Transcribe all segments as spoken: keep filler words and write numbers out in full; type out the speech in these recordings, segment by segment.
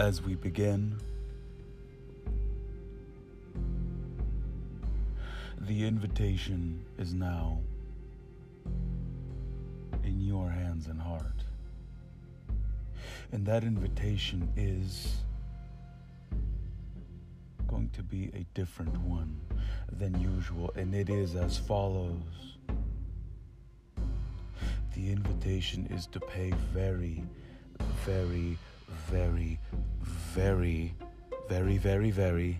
as we begin. The invitation is now in your hands and heart. And that invitation is going to be a different one than usual, and it is as follows. The invitation is to pay very, very, very, very, very, very, very,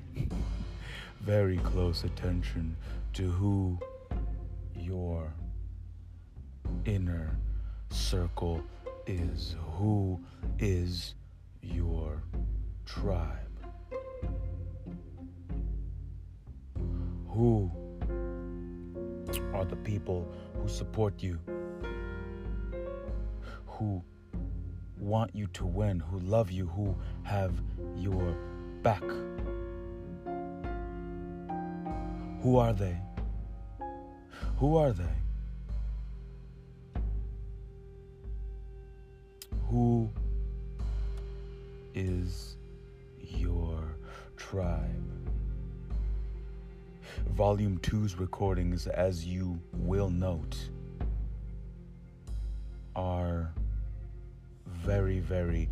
very close attention to who your inner circle is, who is your tribe, who are the people who support you, who want you to win, who love you, who have your back. Who are they? Who are they? Who is your tribe? Volume two's recordings, as you will note, are very, very,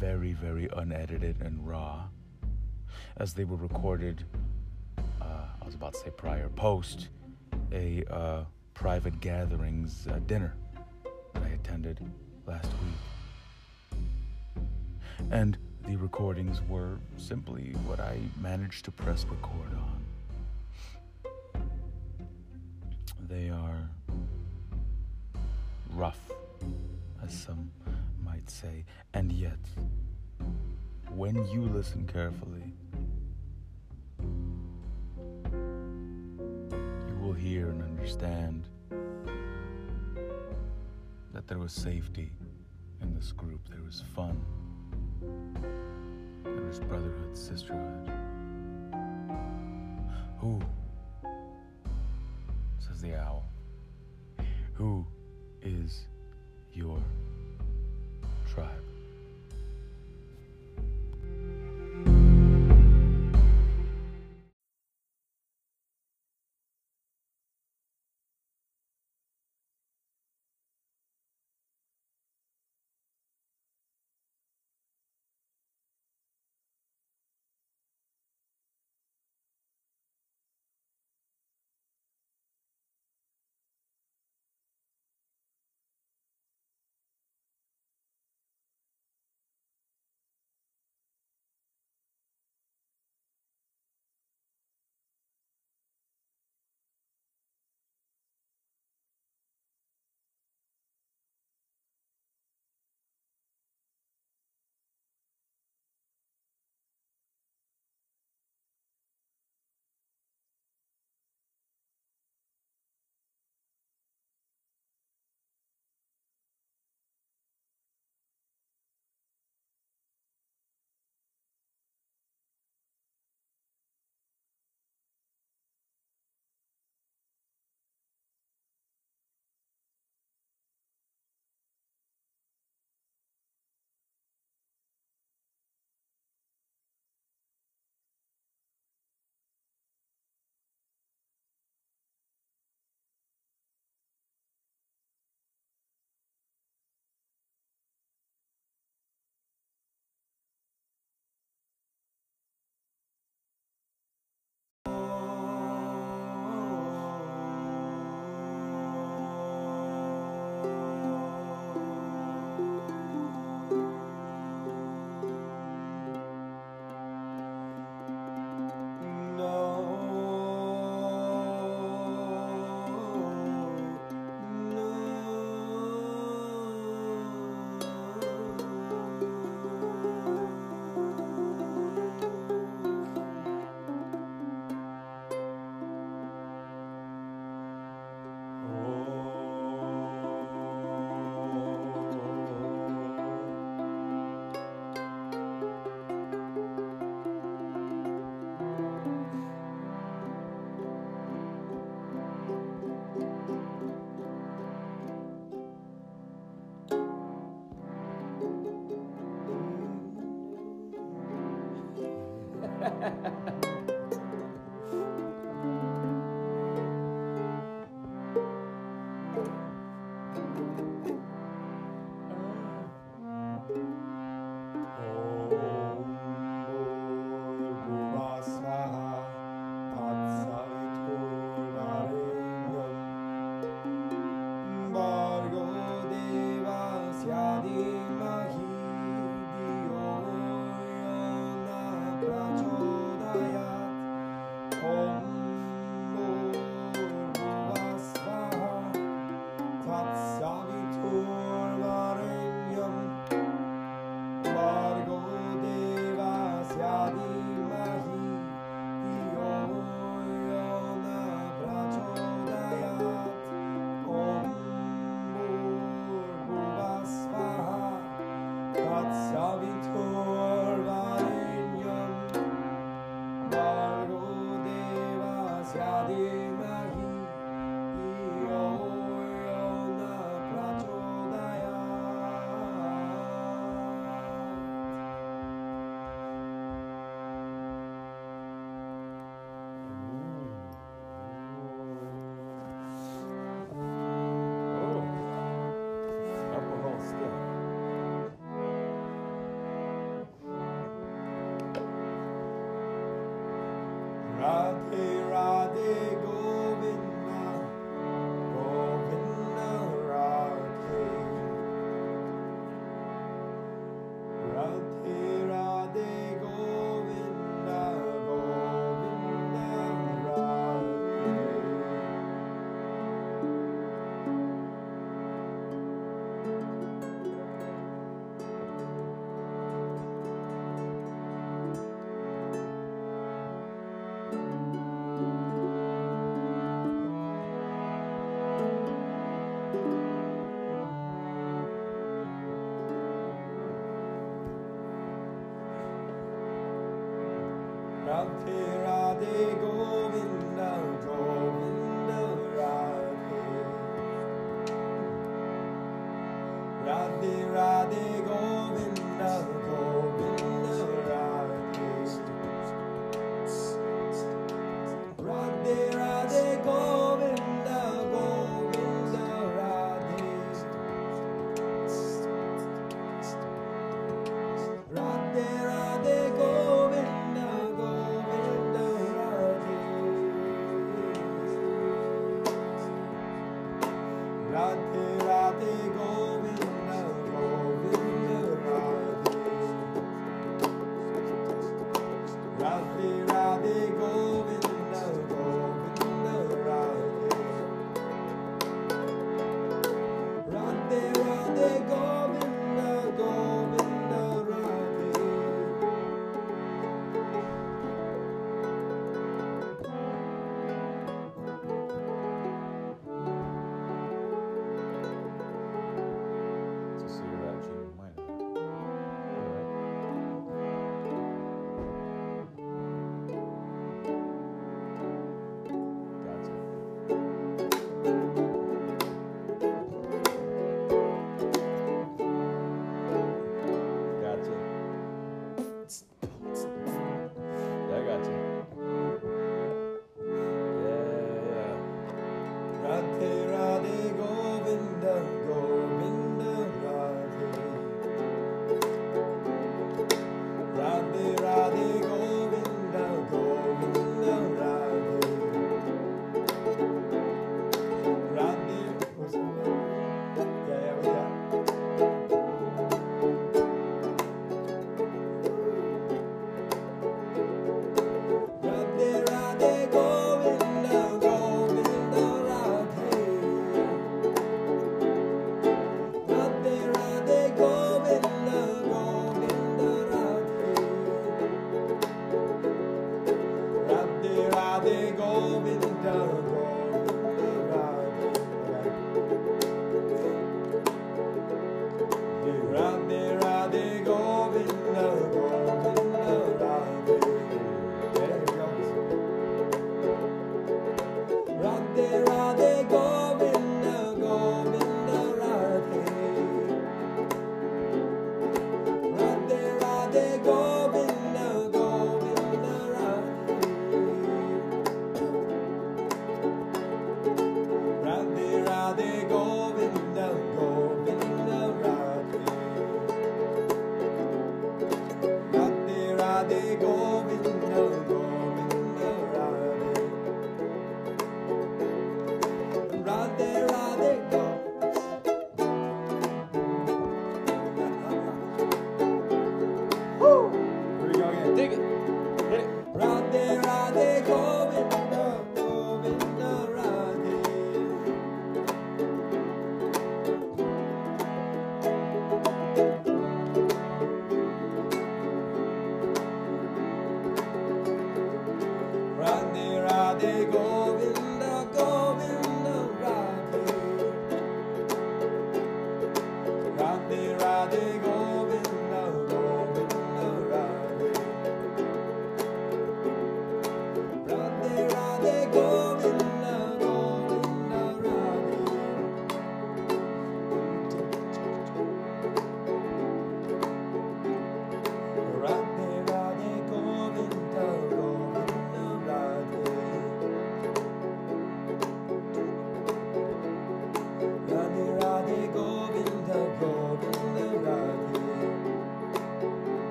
very, very unedited and raw, as they were recorded, uh, I was about to say prior, post a uh, private gatherings uh, dinner that I attended last week. And the recordings were simply what I managed to press record on. They are rough, as some might say, and yet, when you listen carefully, you will hear and understand that there was safety in this group. There was fun. There was brotherhood, sisterhood. Who? Says the owl. Who is your tribe?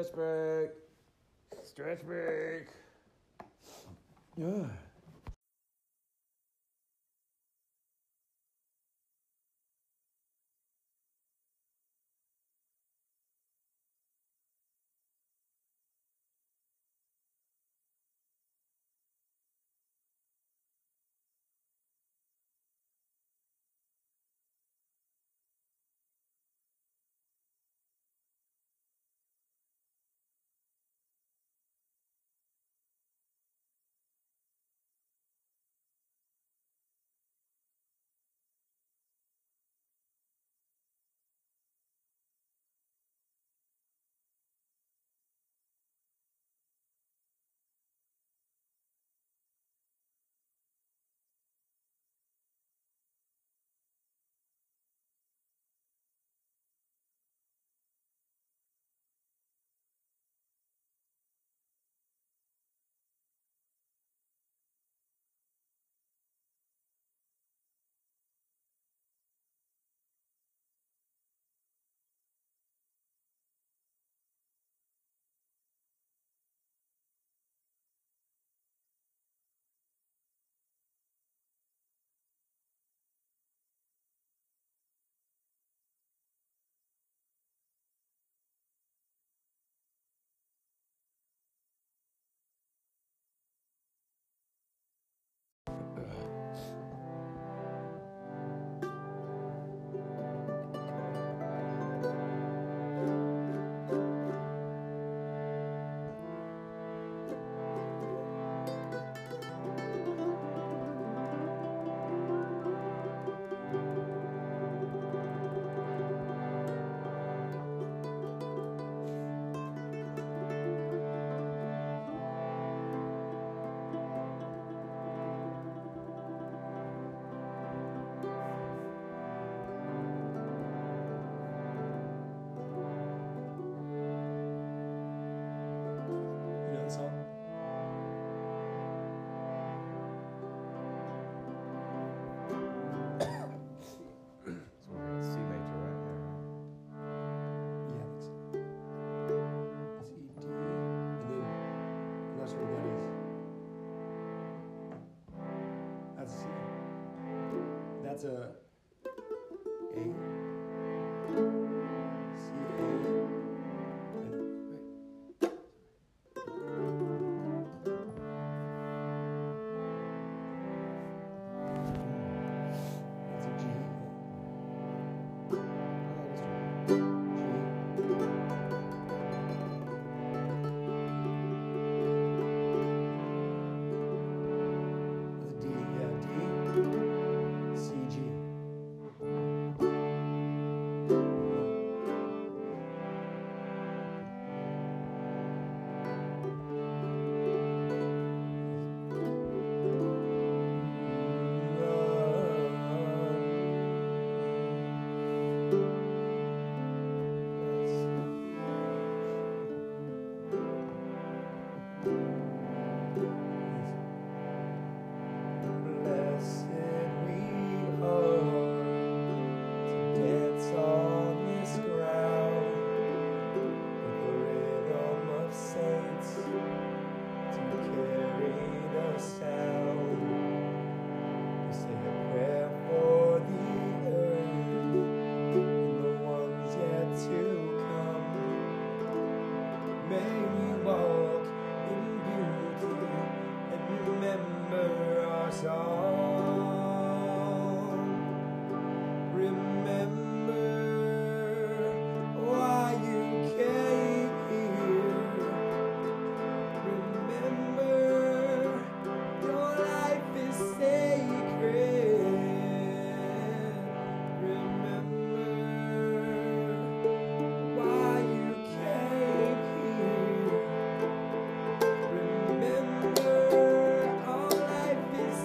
Stretch break. Stretch break. Yeah.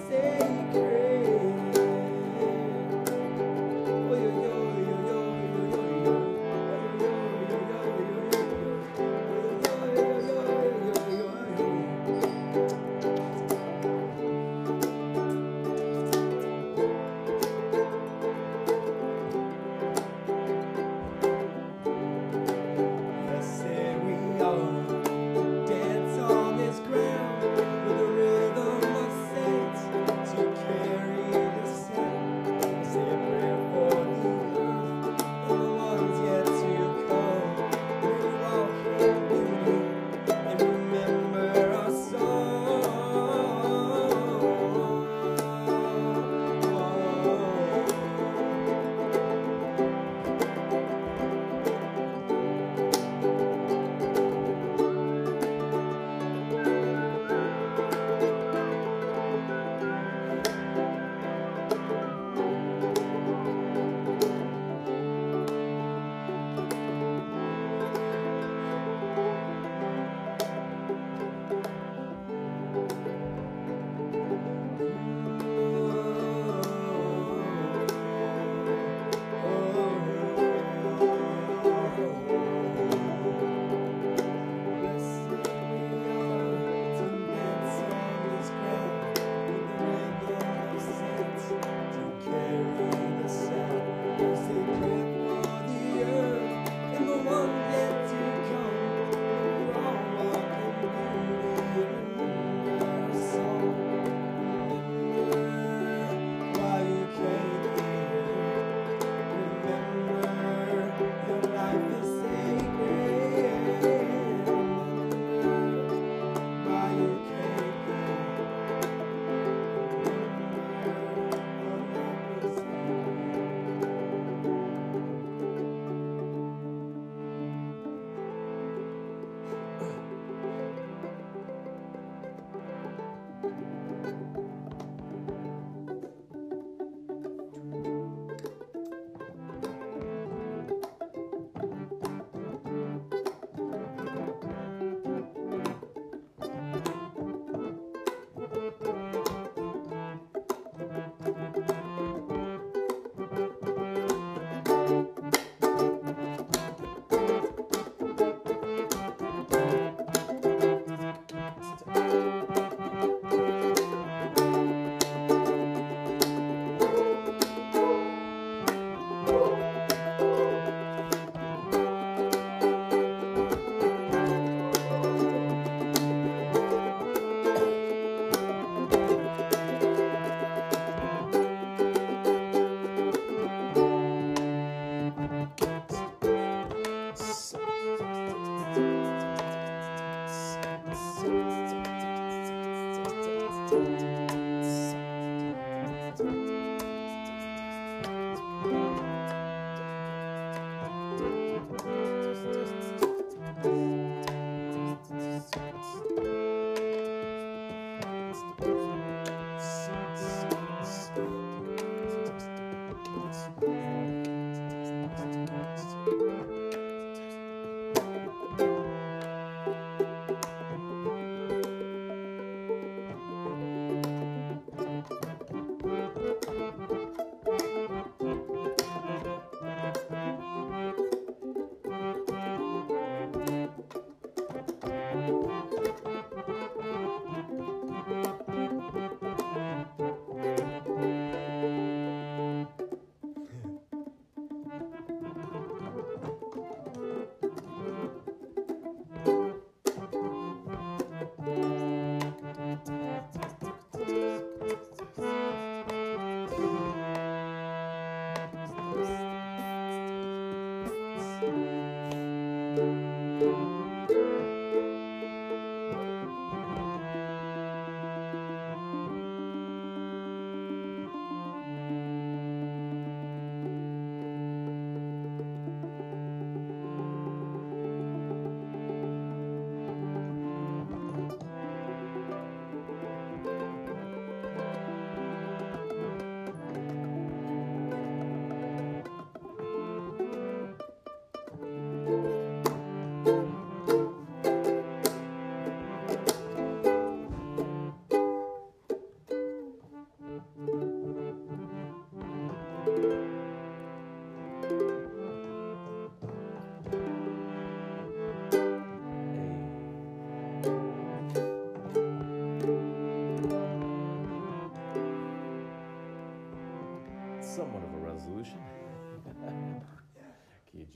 Say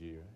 G, right?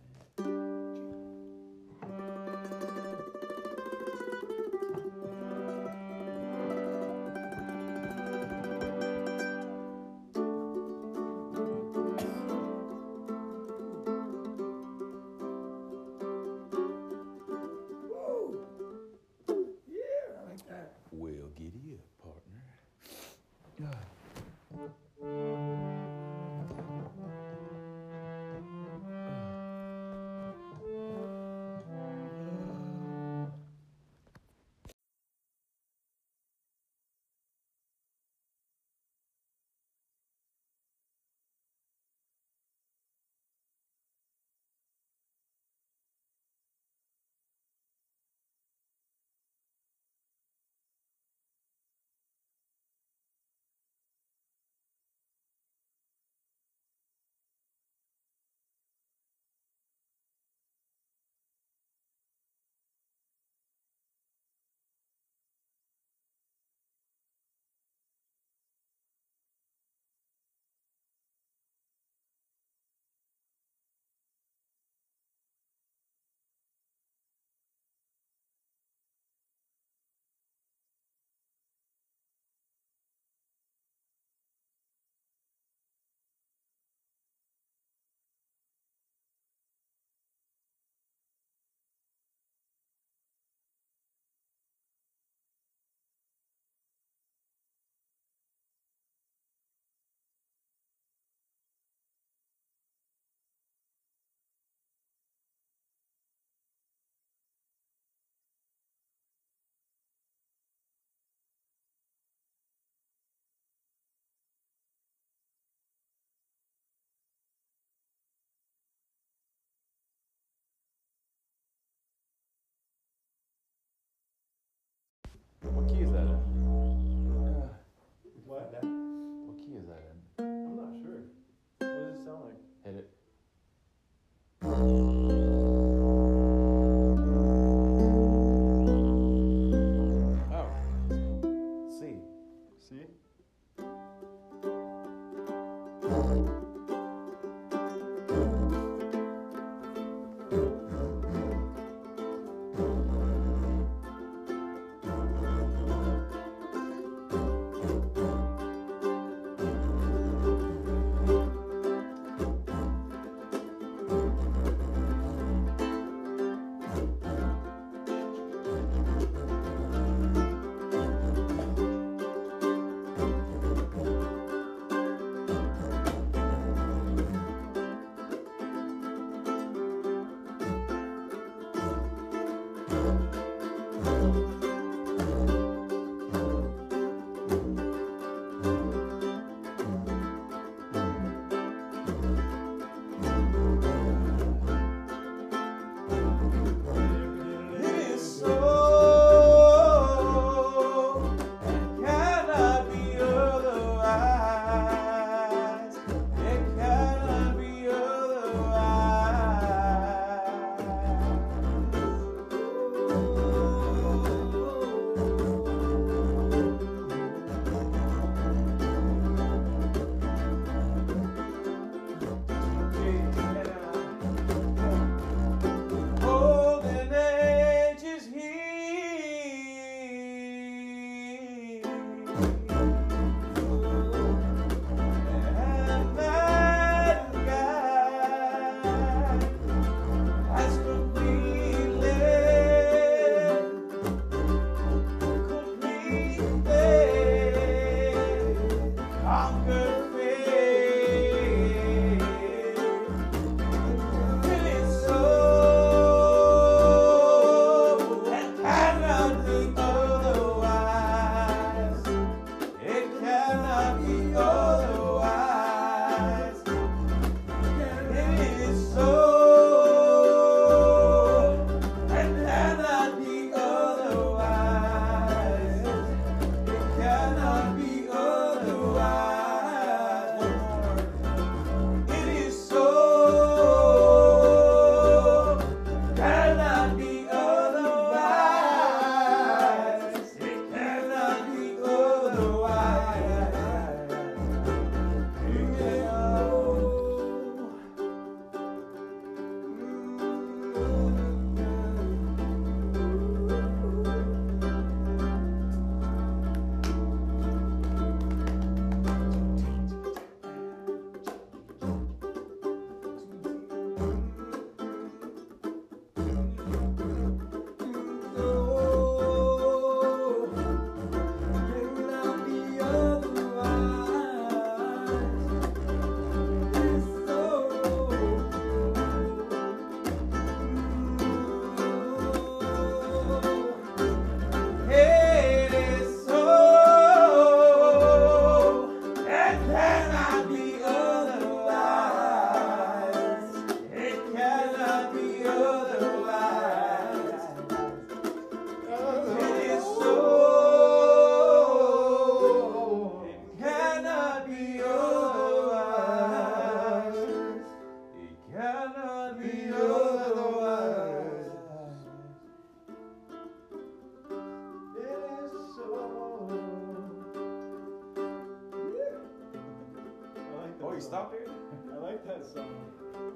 stop here? I like that song.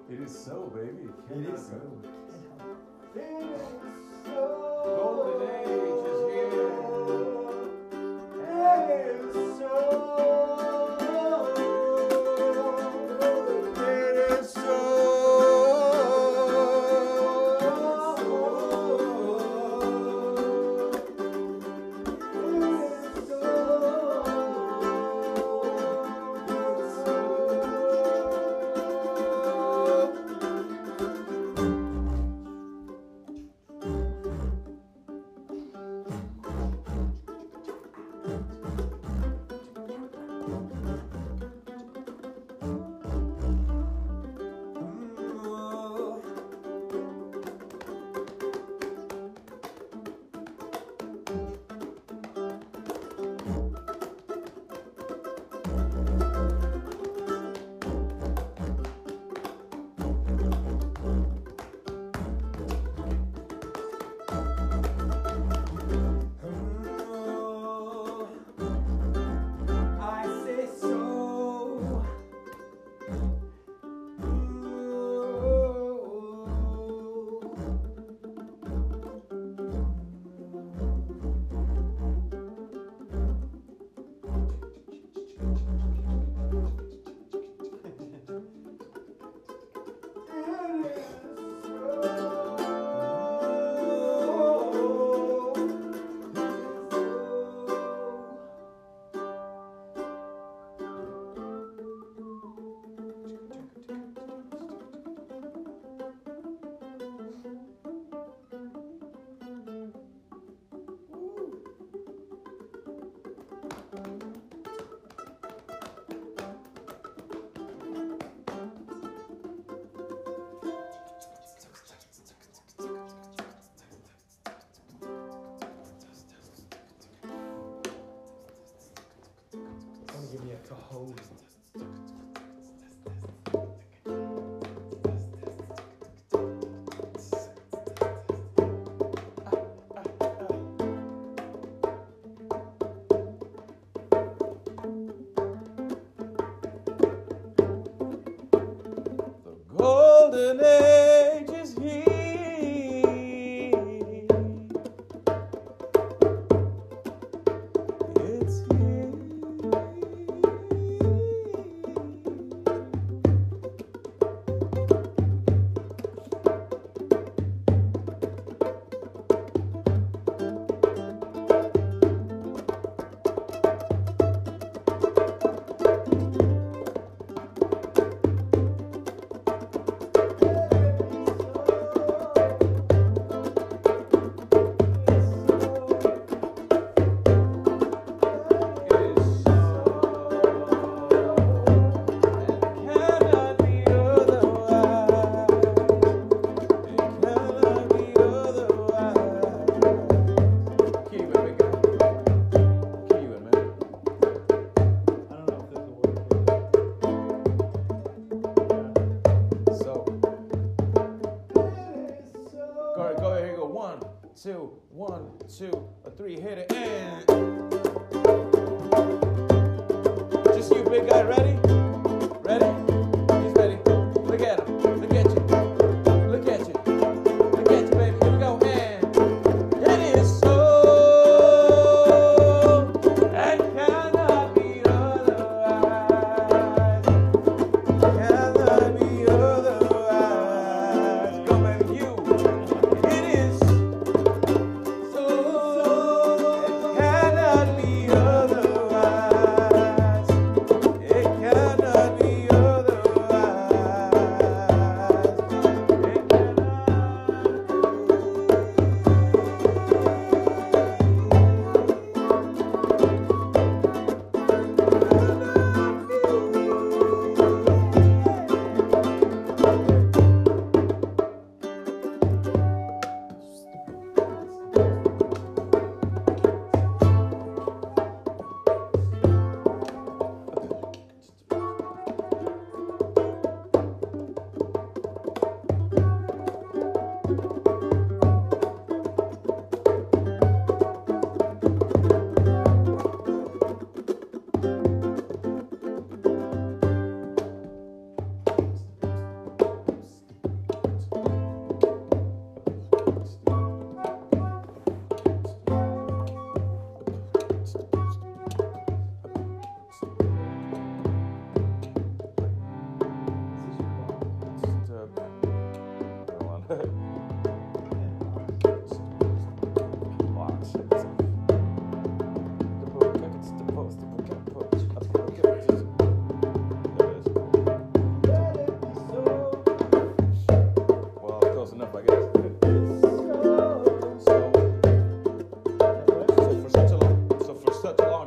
It is so, baby. It, it is so. It is so. Golden age is here. It is so. It is so. Yeah.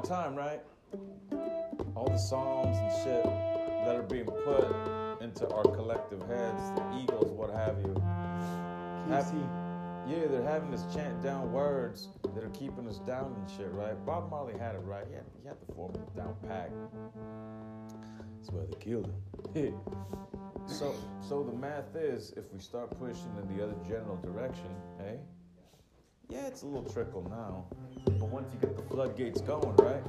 time, right? All the psalms and shit that are being put into our collective heads, the Eagles, what have you. Have, yeah, they're having us chant down words that are keeping us down and shit, right? Bob Marley had it right. He had, he had the formula down packed. That's where they killed him. So, so the math is, if we start pushing in the other general direction, eh? Yeah, it's a little trickle now, but once you get the floodgates going, right?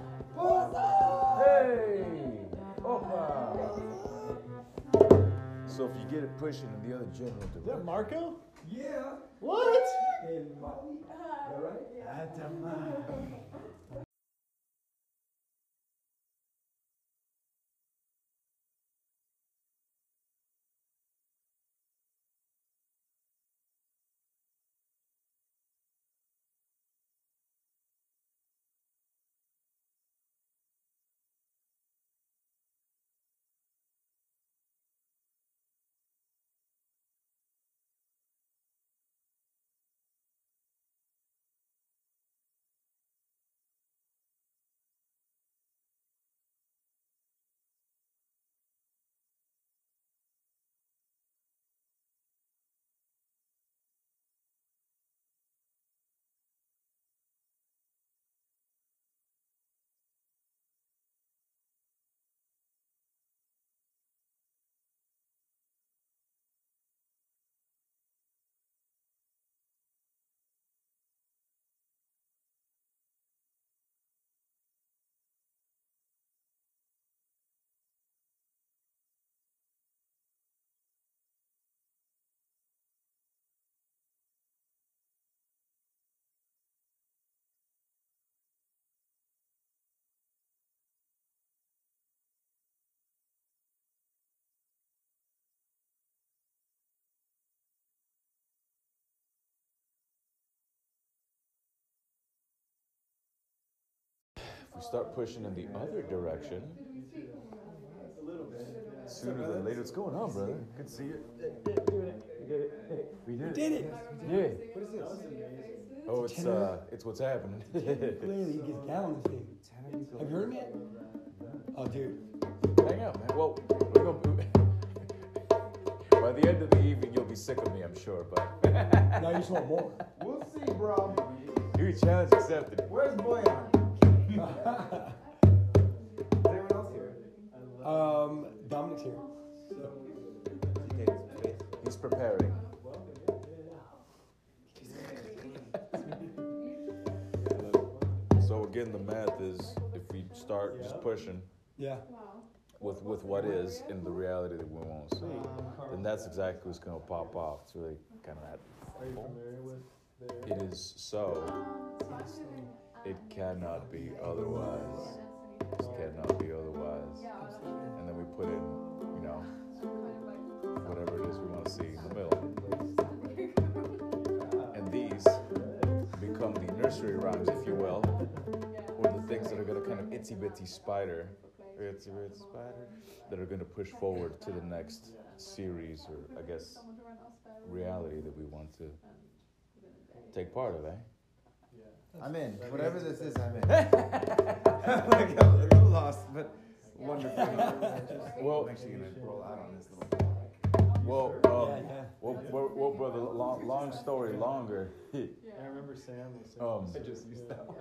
Hey, opa. So if you get it pushing in the other general direction. Is that Marco? Yeah. What? Hey, Molly. All right. Yeah. We start pushing in the other direction. A little bit. Sooner than later. What's going on, brother? Good to see you. We did it. We did it. Yeah. What is this? Oh, it's uh, it's what's happening. Clearly, you get down on this thing. Have you heard me yet? Oh, dude. Hang out, man. Well, we're gonna. By the end of the evening, you'll be sick of me, I'm sure. But now you just want more. We'll see, bro. New challenge accepted. Where's Boyan? Is anyone else here? Um, Dominic's here. He's preparing. So again, the math is if we start just pushing. Yeah. With with what is in the reality that we won't see, then that's exactly what's going to pop off. It's really kind of that. Are you familiar with their... It is so. It cannot be otherwise. It cannot be otherwise. And then we put in, you know, whatever it is we want to see in the middle. And these become the nursery rhymes, if you will, or the things that are going to kind of itsy bitsy spider, itsy bitsy spider, that are going to push forward to the next series or, I guess, reality that we want to take part of, eh? I'm in. Whatever this is, I'm in. Like, I'm a little lost, but wonderful. Well, I'm actually going to roll out on this little. Well, um, yeah, yeah. well, well, well, brother, long, long story longer. Yeah. I remember Sam. Um, I just used that one.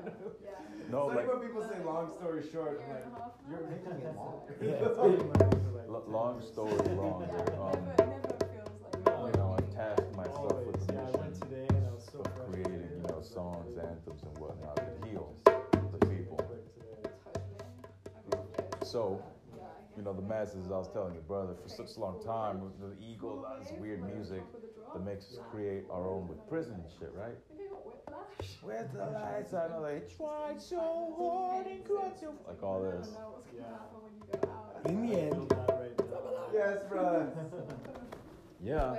Yeah. No, it's like, like when people say long story short, I'm like, you're making it longer. Yeah. L- long story longer. Um, it never feels like you know, I tasked myself always with the mission. Yeah, I went today and I was so creative. Songs, anthems, and whatnot that heal the people. So, you know, the masses, as I was telling your brother, for such a long time, the Eagle, this weird music that makes us create our own with prison and shit, right? Where's the lights? I know they tried so hard and got so. Like all this. In the end. Yes, brother. Yeah.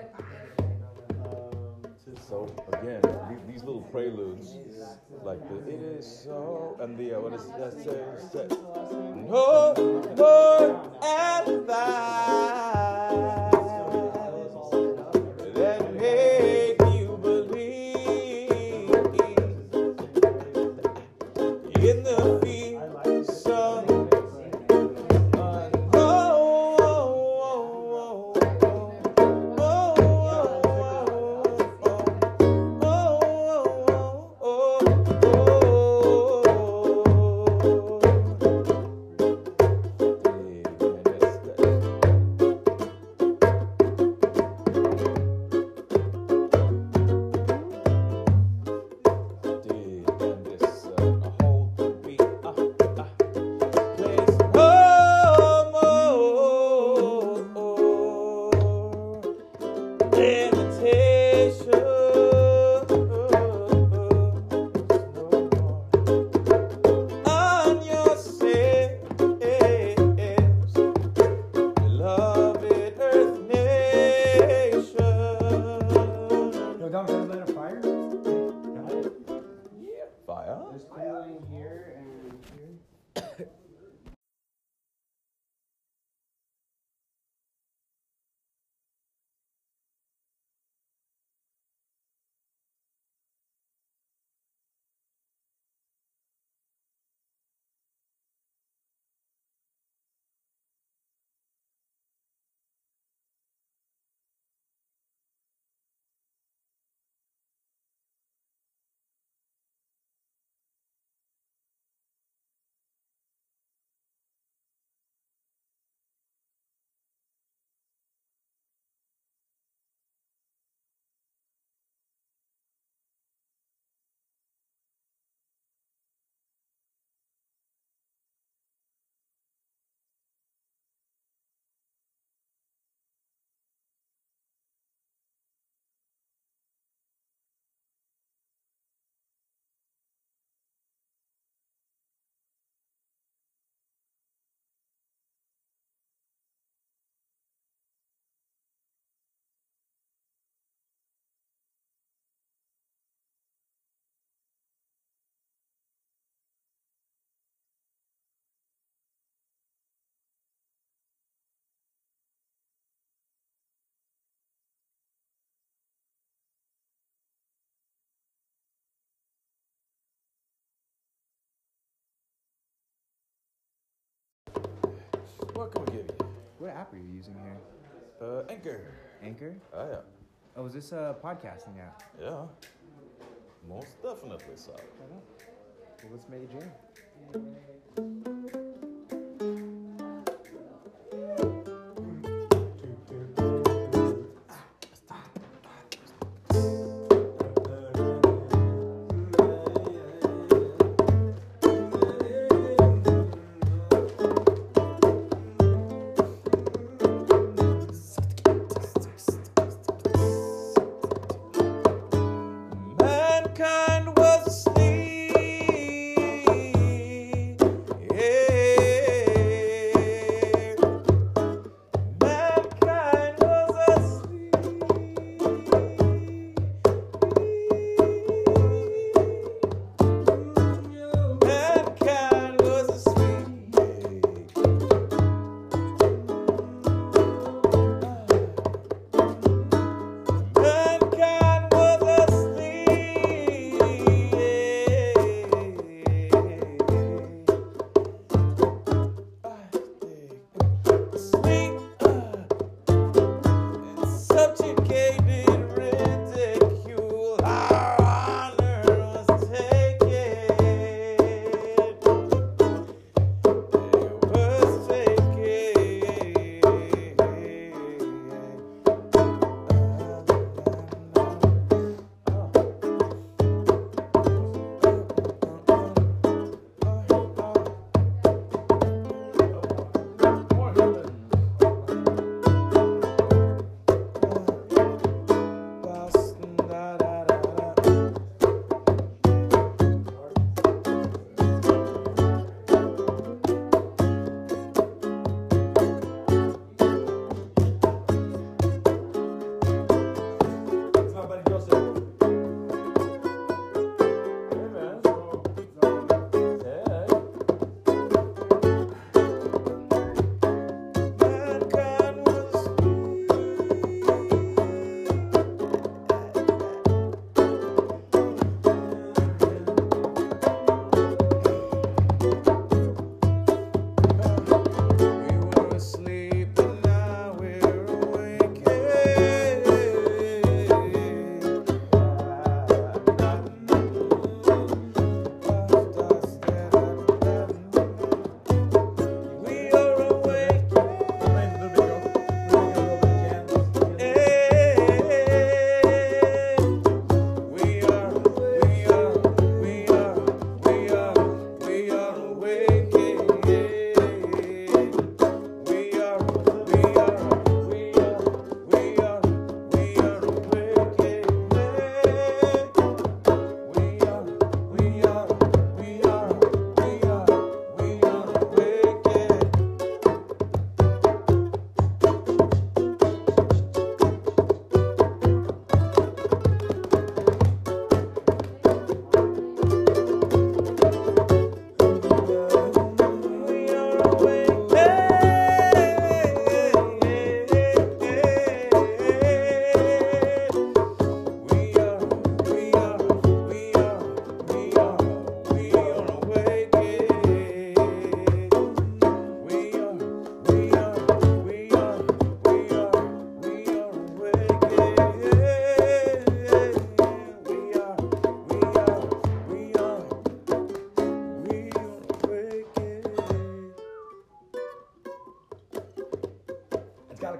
So again, these little preludes, like the "It is so" and the uh, what does that say? No more alibis that make you believe in the fear. here and here. What can we give you? What app are you using here? Uh, Anchor. Anchor? Oh, yeah. Oh, is this a podcasting app? Yeah. Most definitely so. Well, let's make a jam.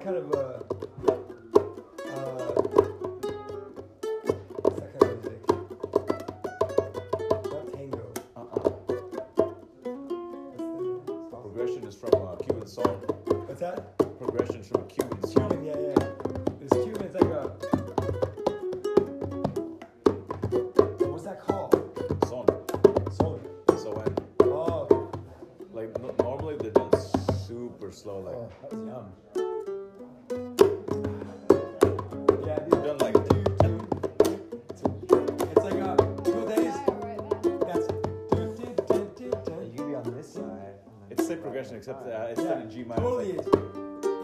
that kind of a... Uh, what's that kind of music? Not tango. Uh-uh. Progression is from uh, Cuban soul. What's that? Progression from a Cuban soul. Cuban, yeah, yeah. It's Cuban, it's like a... What's that called? Son. Son. S O N. Oh. Like, n- normally they're done super slow, like... Oh, that was yum. Except uh, it's yeah, in G minor. Totally is.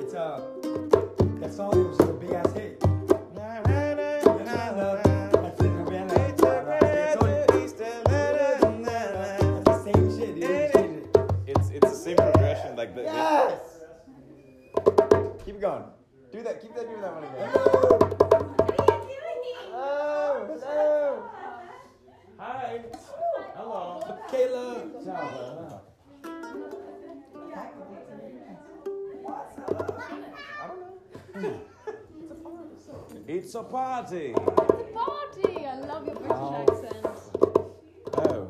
It's uh, that song that was a big ass hit. That's in Havana. That's the same shit, dude. It's it's the same progression, like the. Yes. It, keep going. Do that. Keep that. Do that one again. What are you doing? Oh, oh. Hi. Hello. Kayla. Ciao. It's a party. It's a party. I love your British oh. accent. Oh,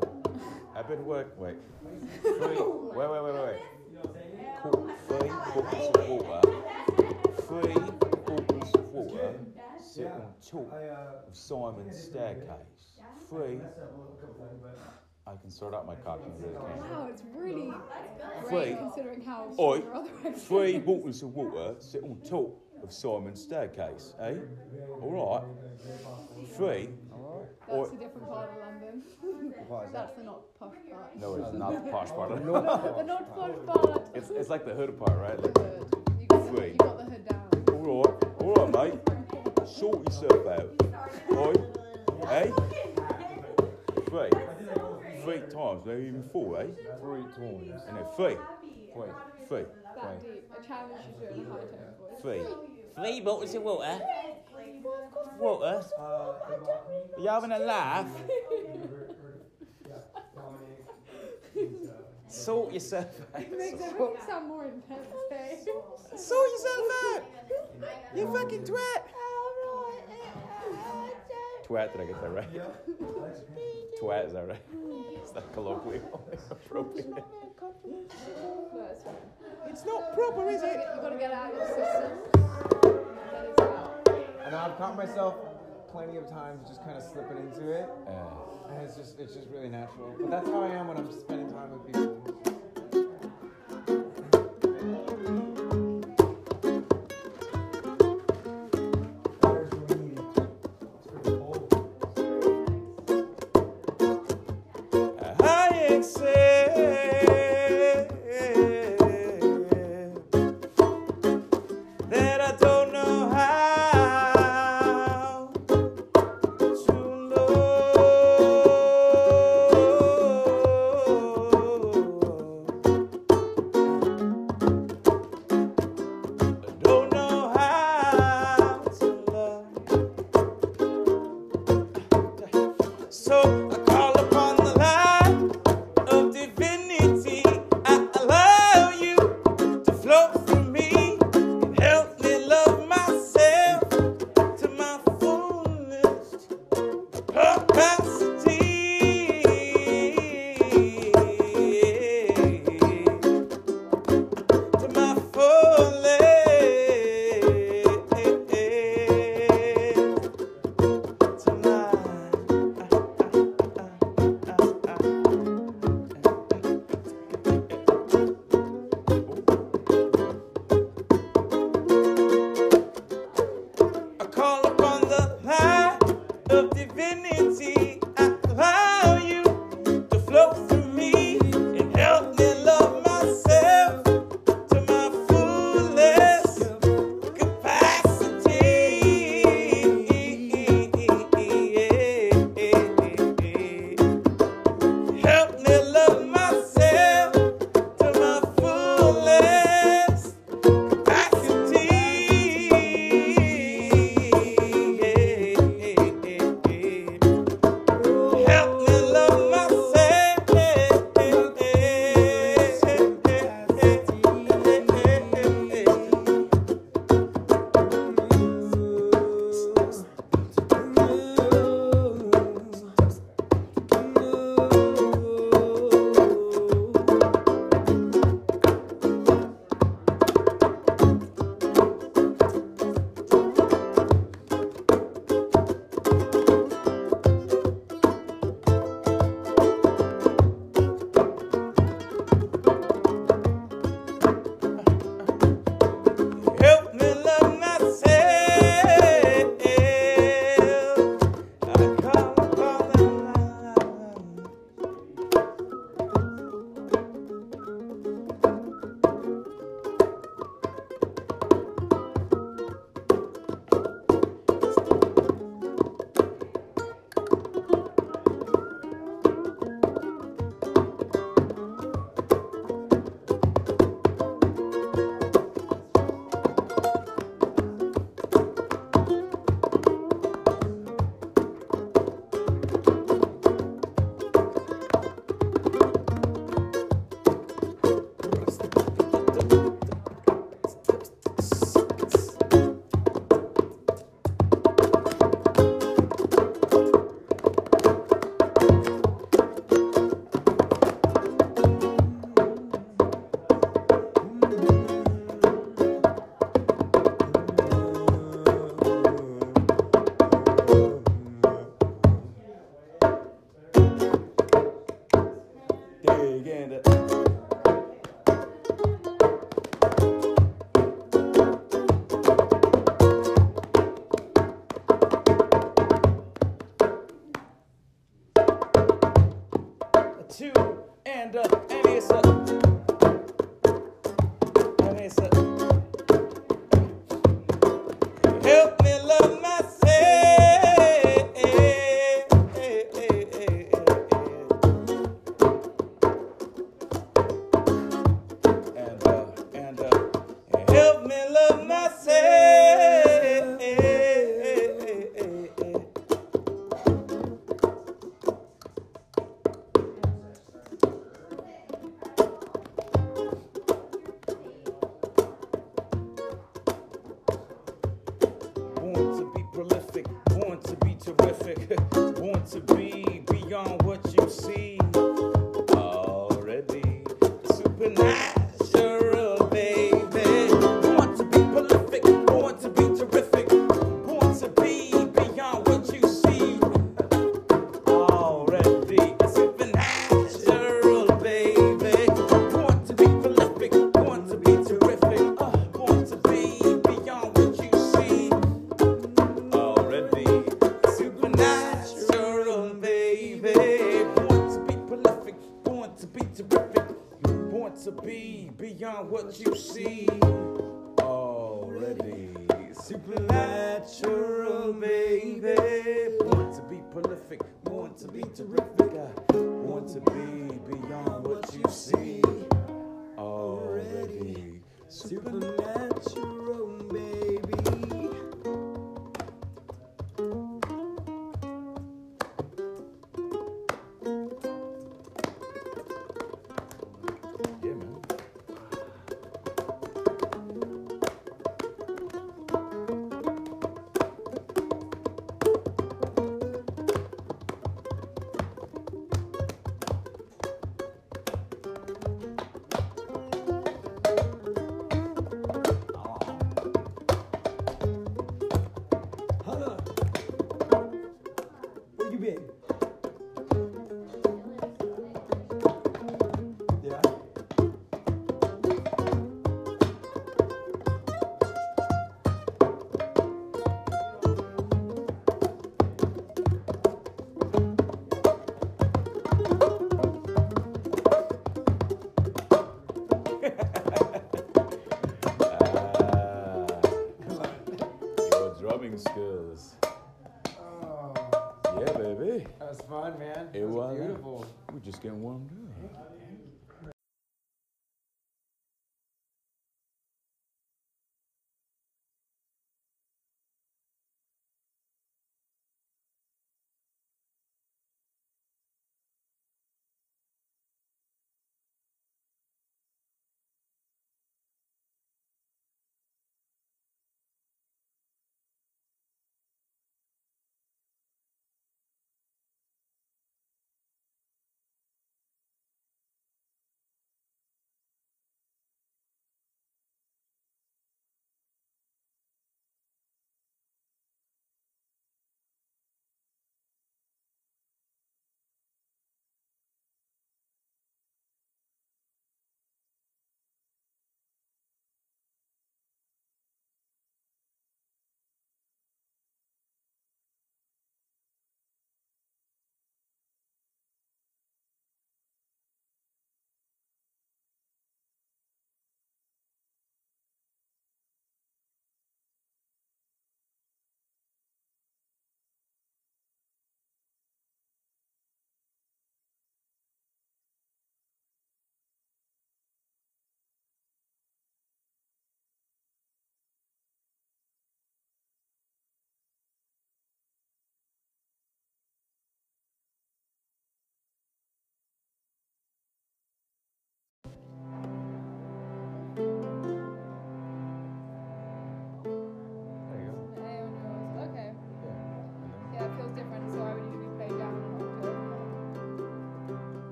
I've been work. Wait. Wait. Wait. Wait. Wait. Wait. Three bottles of water. Three bottles of water. Sit and talk of Simon's staircase. Three. I can sort out my cocky really can. Wow, it's really great considering how. Oi. Three bottles of water. Sit and talk of Simon's staircase, eh? All right. Three. All right. That's all right. A different part of London. That's the not posh part. No, it's not the posh part. No, the not posh part. It's it's like the hood part, right? Like the hood. You got the, you got the hood down. All right. All right, mate. Sort yourself out. Oi. Eh? Three. Three times. No, even four, eh? Three times. And then three. Three. Three. That deep. I challenge you to do a high tone voice. Three. Three bottles of water. Water. Are you having a laugh? Sort yourself out. It makes everything sound more intense, eh? Sort yourself out! You fucking twat! Twat, did I get that right? Twat, is that right? It's not colloquial. Appropriate. It's not proper, is it? You've got to get out of your system. That is out. And I've caught myself plenty of times just kind of slipping into it. Uh, and it's just it's just really natural. But that's how I am when I'm spending time with people. Oh understand it. A two and a, and it's a, and it's a. Help me love myself. And uh, and uh, help me love myself. Born to be terrific, born to be beyond what you see. Already supernatural, baby. Born to be prolific, born to be terrific, born to be beyond what you see. Already supernatural, baby. Born to be prolific, born to be terrific, uh, born to be beyond what you see. To be beyond what you see already. Supernatural, baby. Want to be prolific, want to be terrific. Want to be beyond what you see already. Supernatural, baby. Skills. Oh. Yeah, baby. That was fun, man. It, it was beautiful. We're just getting warmed up.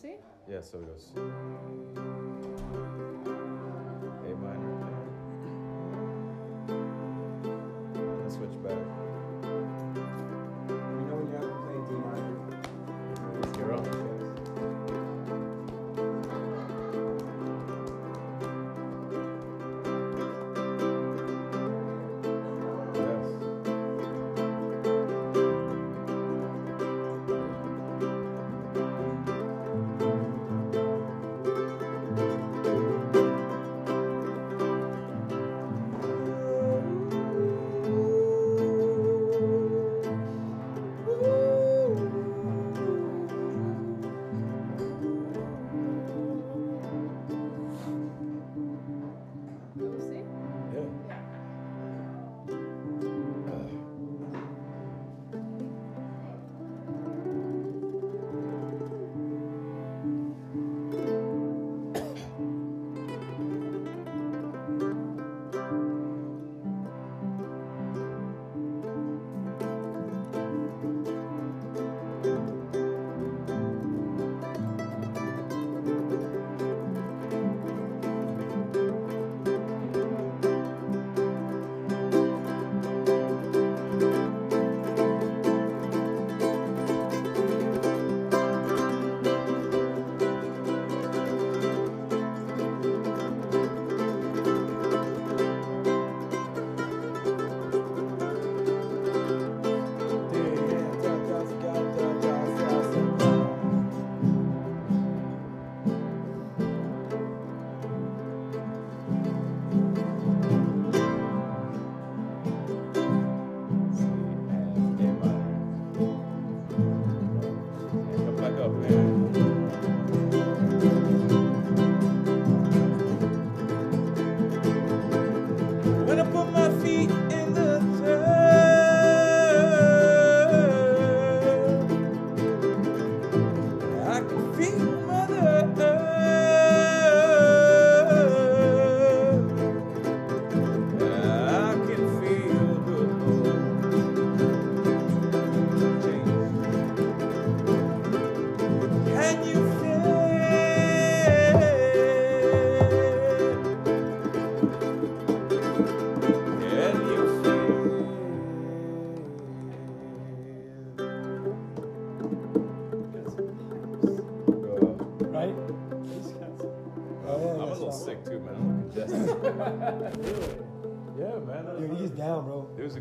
See? Yeah, so it goes. A minor. Let's switch back. You know when you have to play D minor? back up, man.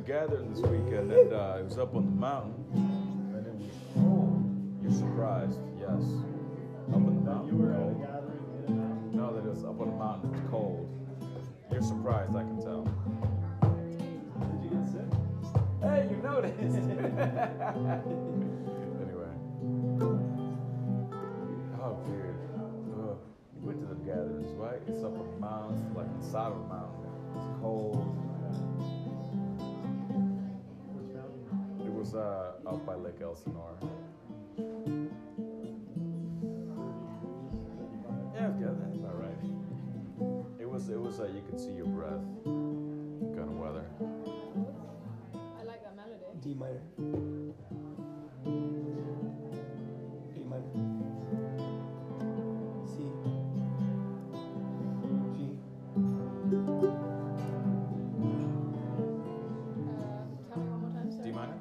Gathering this weekend, and uh, it was up on the mountain, and it was, you're surprised, yes, up on the mountain, you were at a gathering, yeah. No, that it was up on the mountain, it's cold, you're surprised, I can tell. Did you get sick? Hey, you noticed! Anyway, oh, weird, oh, you went to the gatherings, right? It's up on the mountain, like inside of the mountain, it's cold. Uh, out by Lake Elsinore. Yeah, I've got that. All right. It was, it was. Uh, you could see your breath. Kind of weather. I like that melody. D minor. D minor. C. G. Uh, tell me one more time. Sorry. D minor.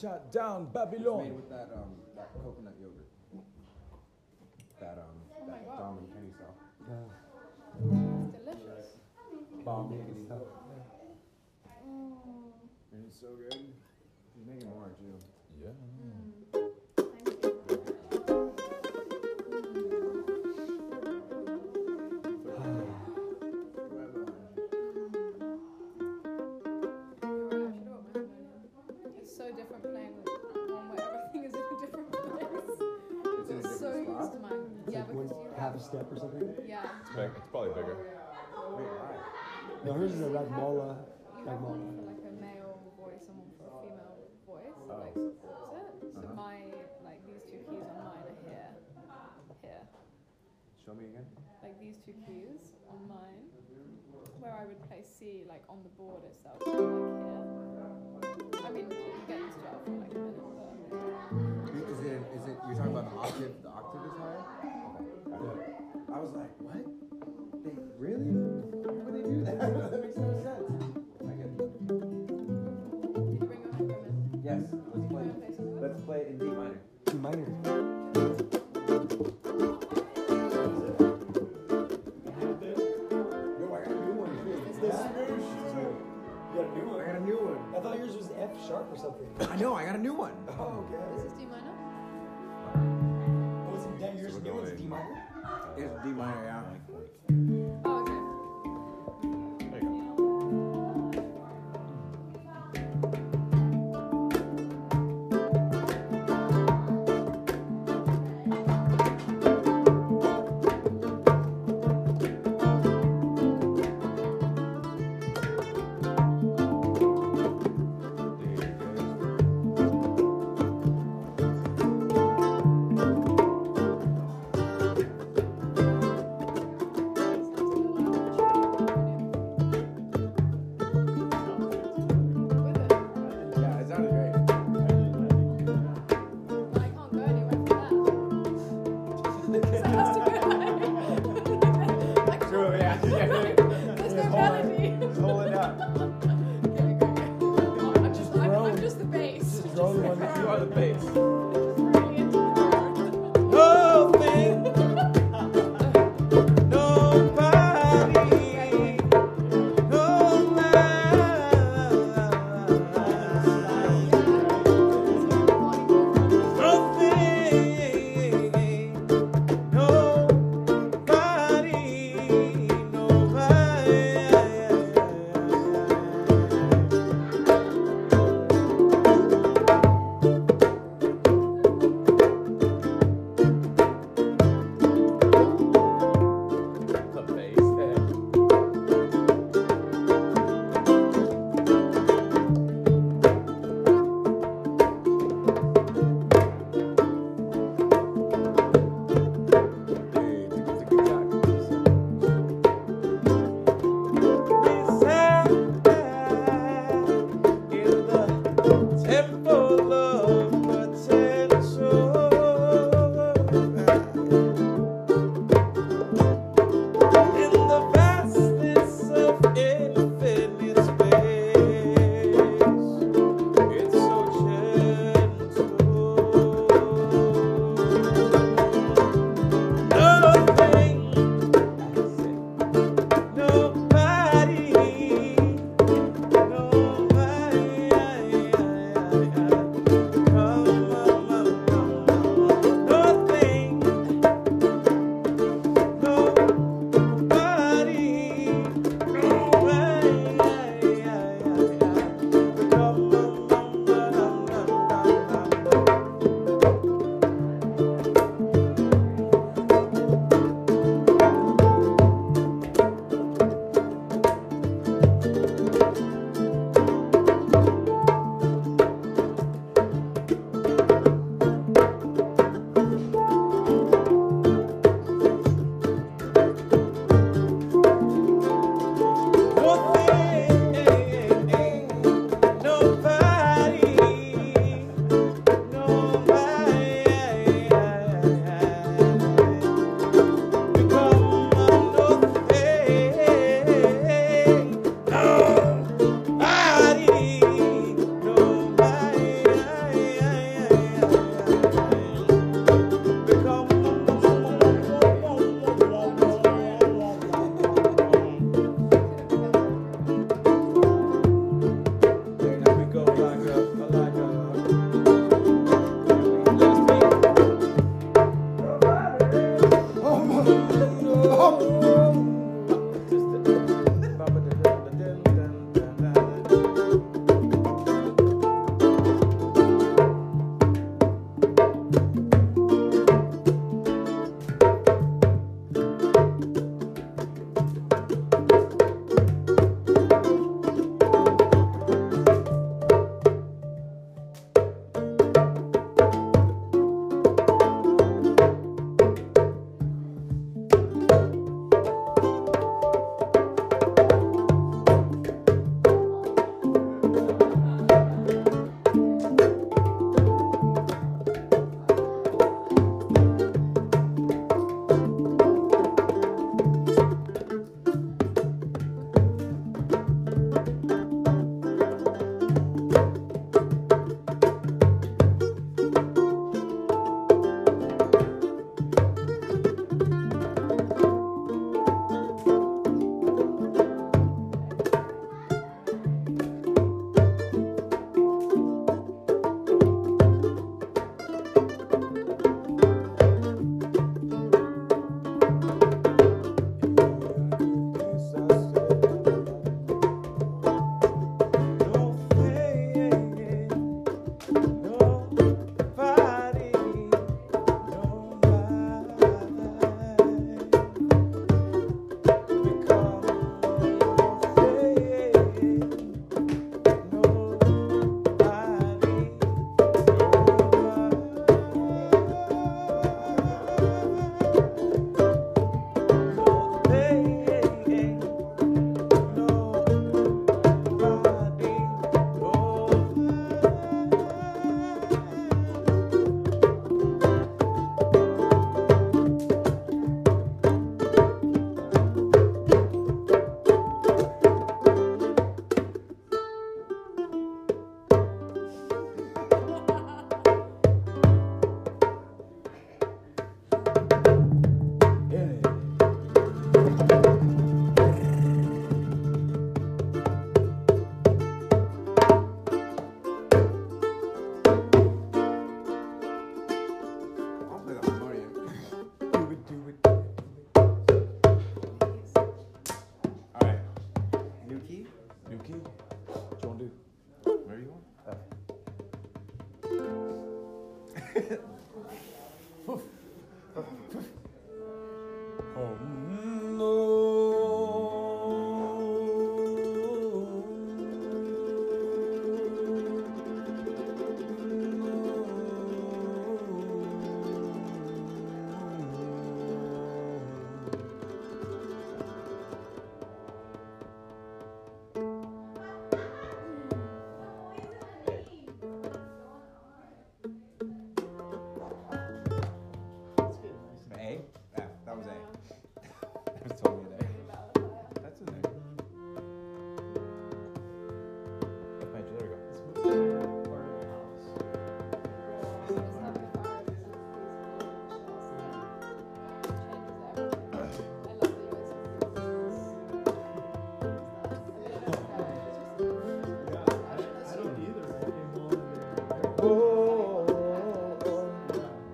Shut down Babylon. It's made with that um that coconut yogurt. That um that oh Dom and Kenny stuff. Yeah. It's delicious. Bomb and stuff. Mm. And it's so good. You're making more too. Yeah. Mm. Half a step or something? Yeah. It's big. It's probably bigger. Wait, no, hers is a ragmala. You have one for like a male voice and one for a female voice. Oh. Like, is it? So uh-huh. my, like these two keys on mine are here. Here. Show me again. Like these two keys on mine, where I would play C like on the board itself. Like here. I mean, you get into it for like a minute. But... Is it, is it, you're talking about the octave, the octave is higher? I was like, what? They really? How would they do that? That makes no sense. I get it. Did you bring your instrument? Yes. Let's play. Let's play in D minor. D minor. I got a new one. I thought yours was F sharp or something. I know. I got a new one. Oh, okay. This is D minor. What's it? Yours is new. It's D minor. It's D minor, yeah. Oh, okay. There you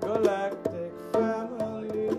Galactic family.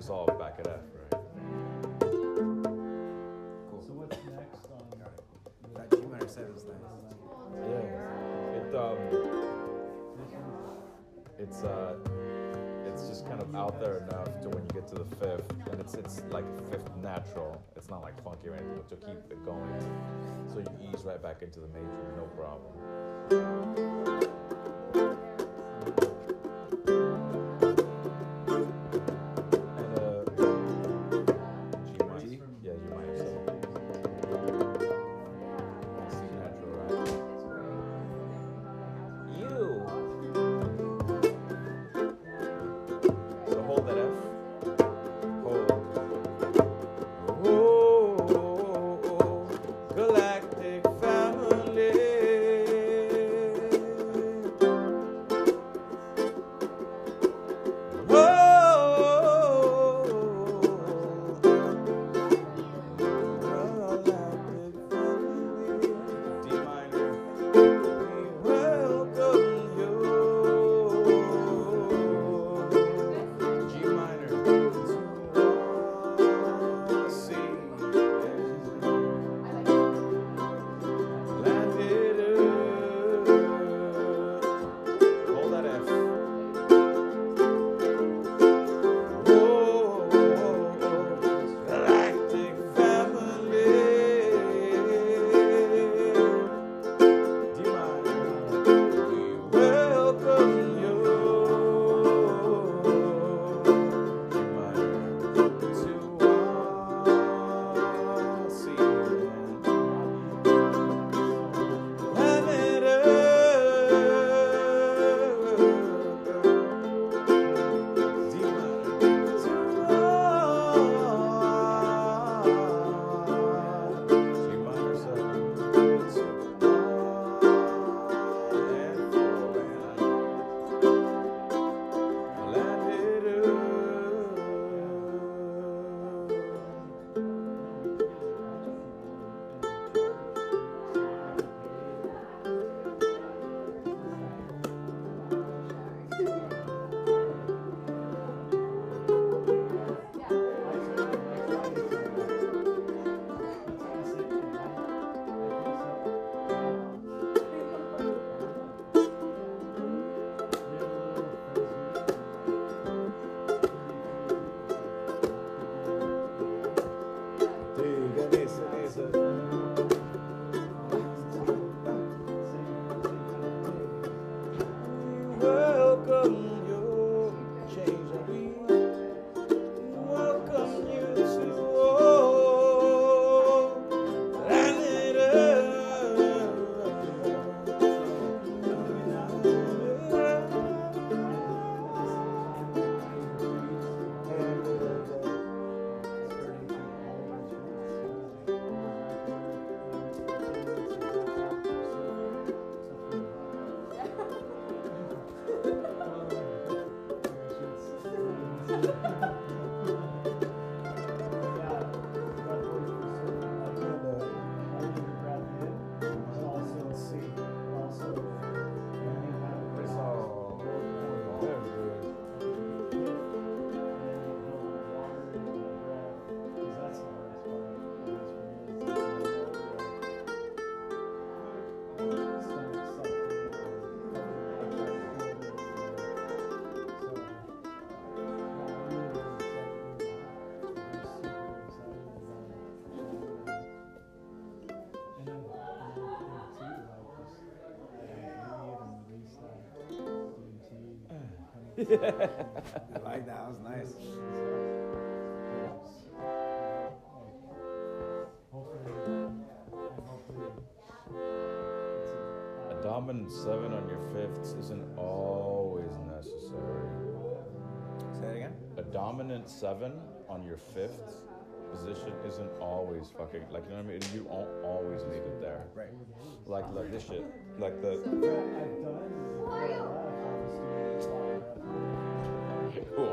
resolve back at F, right? Cool. So what's next on that G minor seven is nice. Yeah. It um it's uh it's just kind of out there enough to when you get to the fifth, and it's it's like fifth natural. It's not like funky or anything, but you'll keep it going. So you ease right back into the major, no problem. Yeah. I like that. That was nice. A dominant seven on your fifths isn't always necessary. Say that again? A dominant seven on your fifth position isn't always fucking, like, you know what I mean? You don't always need it there. Right. Like, like this shit. Like the... Who are you? Who are you? Who are you? Yeah, boy.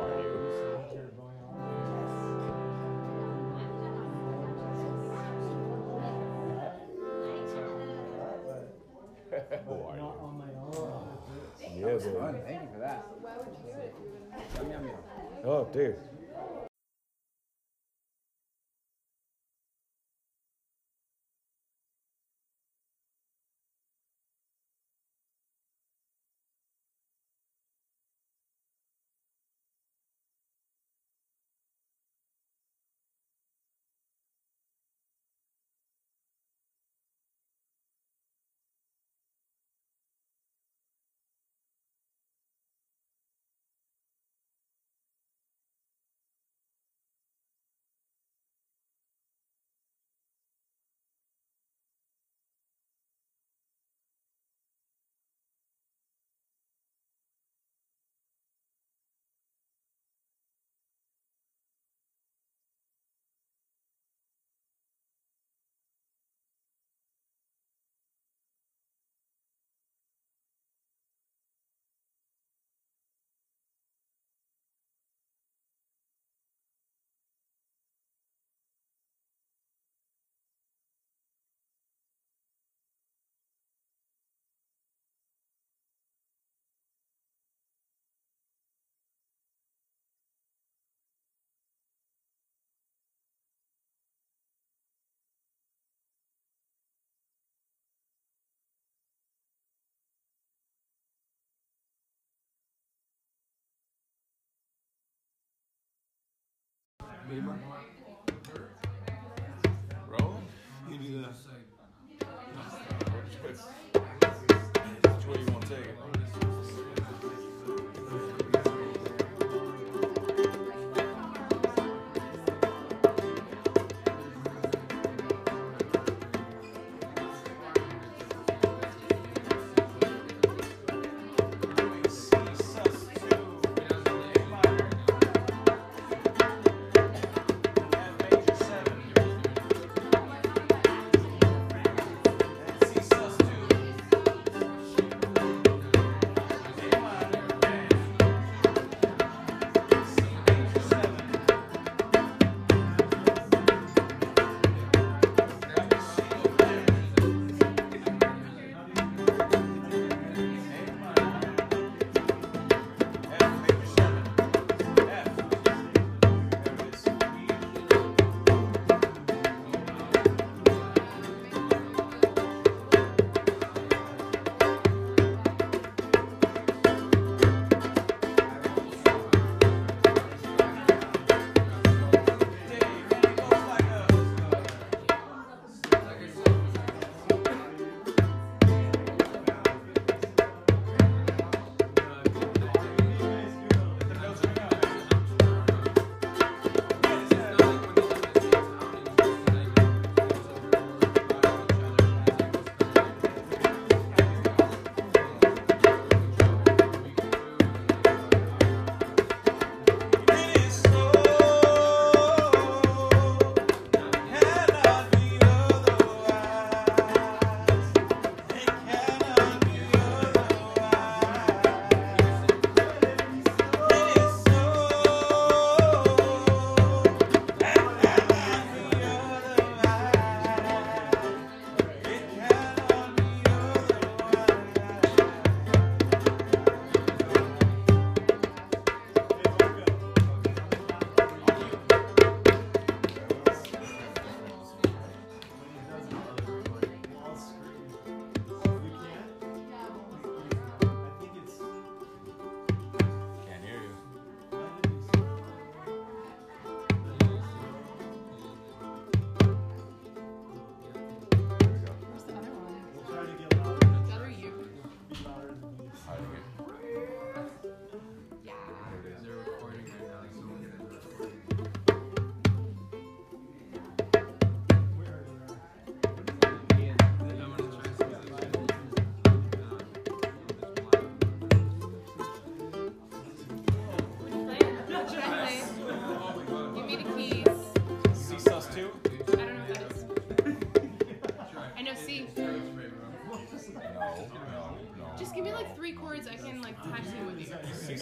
Thank you for that. Oh, dude. Beamer. Roll. Give me the. Which way you want to take it?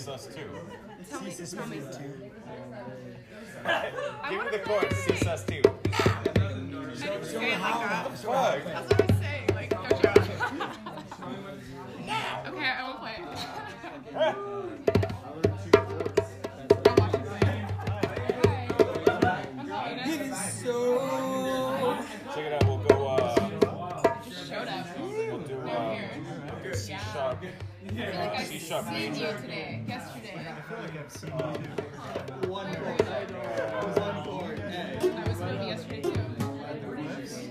Us too. Tell me, tell me. Give me the chord. Cease us too. That's what I say. Like, don't you? Okay, I will play. I'll watch you play. It is so. Check it out. We'll go. Uh, just showed up. We'll do. Uh, C sharp. Yeah. C sharp major. I feel like I've seen you do one board. It was on board. I was with you yesterday too.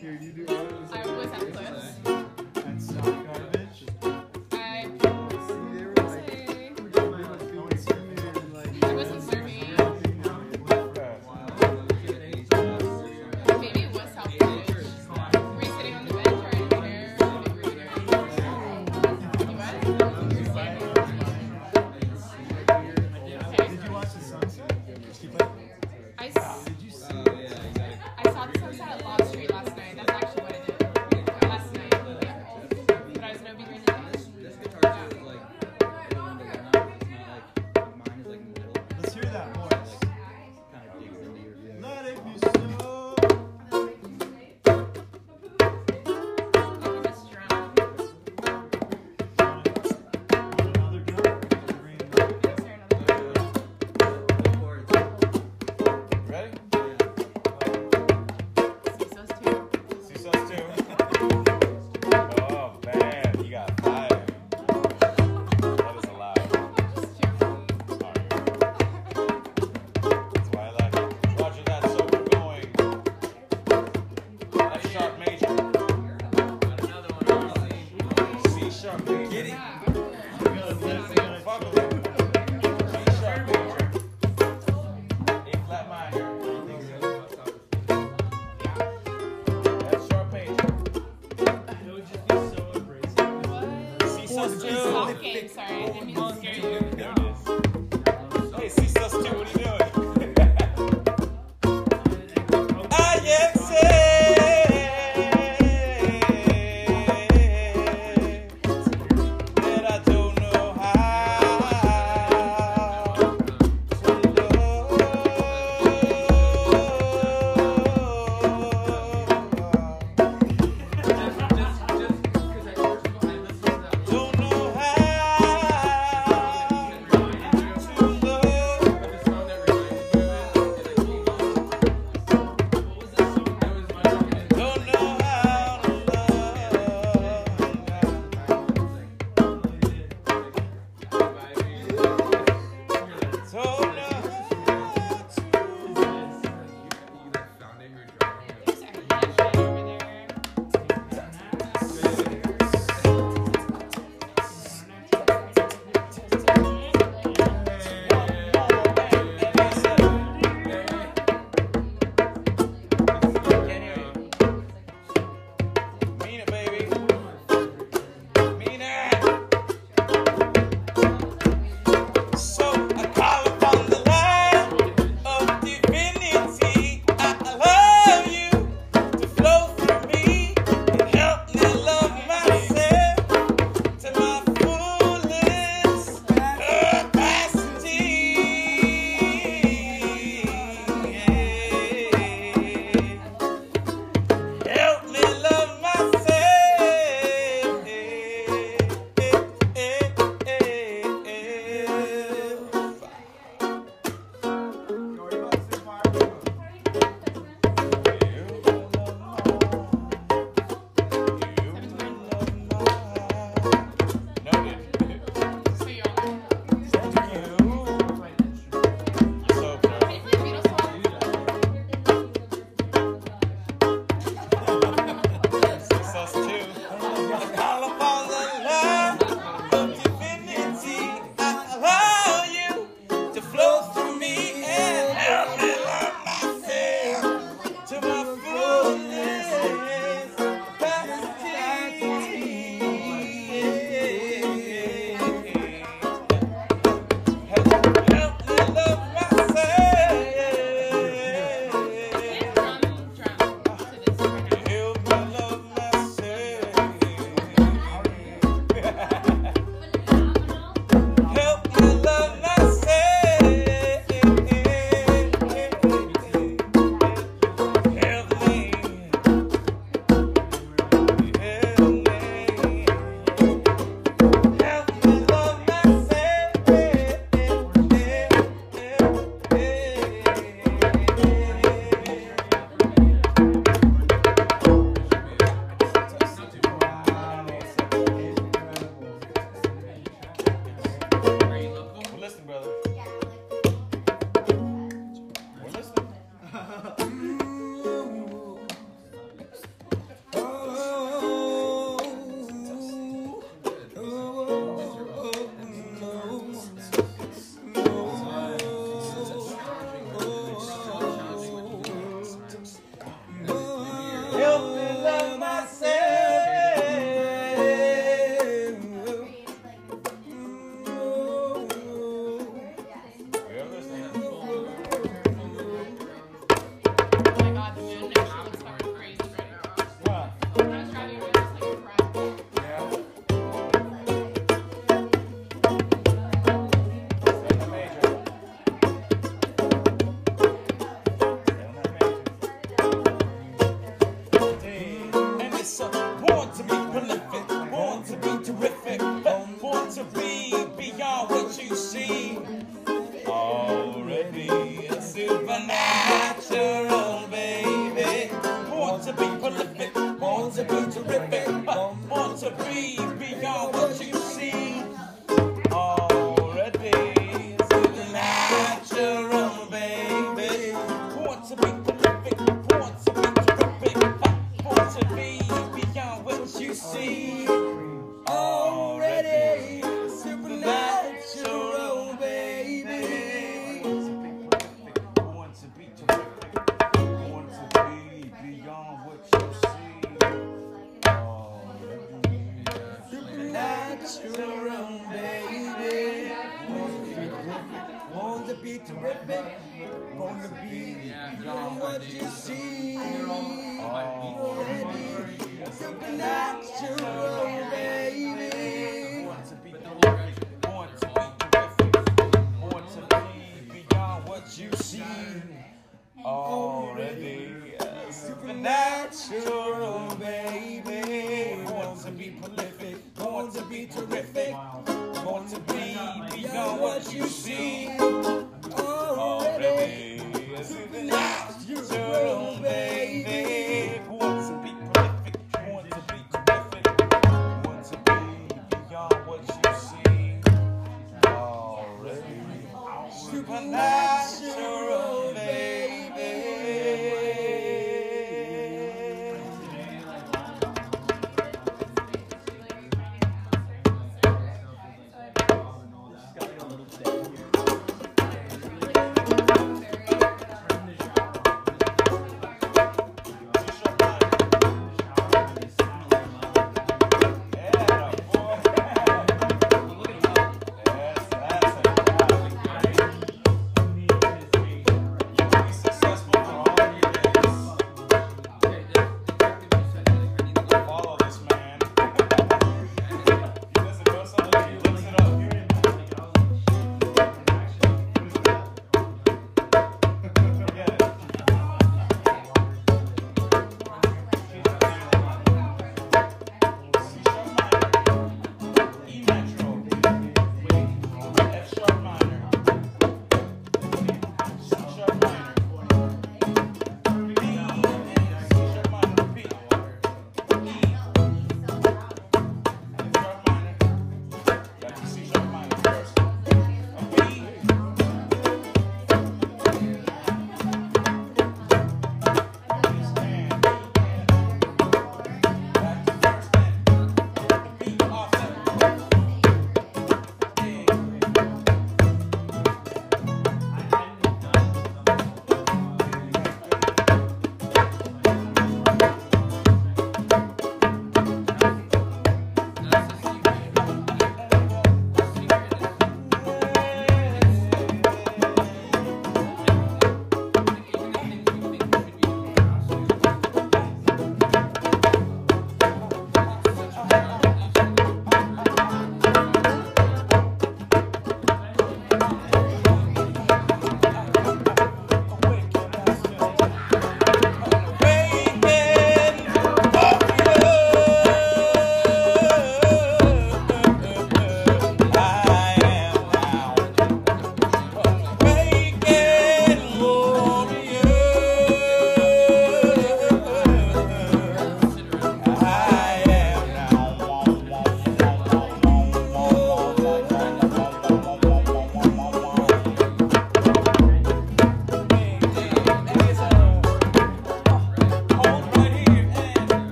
Here, you do those. I was at Cliff's. That's so garbage. I was like, I wasn't serving. Maybe it was helpful. Were you sitting on the bench or in the chair? You what? I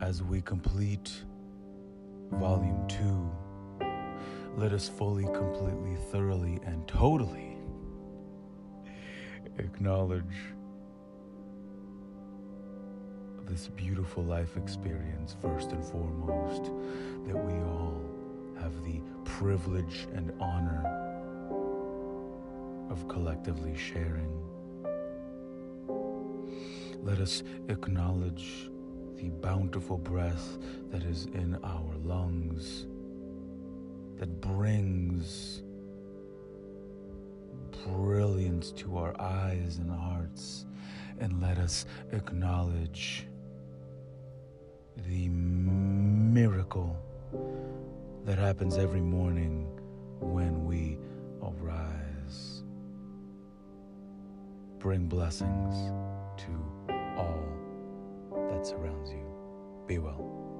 As we complete Volume two, let us fully, completely, thoroughly, and totally acknowledge this beautiful life experience, first and foremost, that we all have the privilege and honor of collectively sharing. Let us acknowledge the bountiful breath that is in our lungs, that brings brilliance to our eyes and hearts, and let us acknowledge the miracle that happens every morning when we arise. Bring blessings to all that surrounds you. Be well.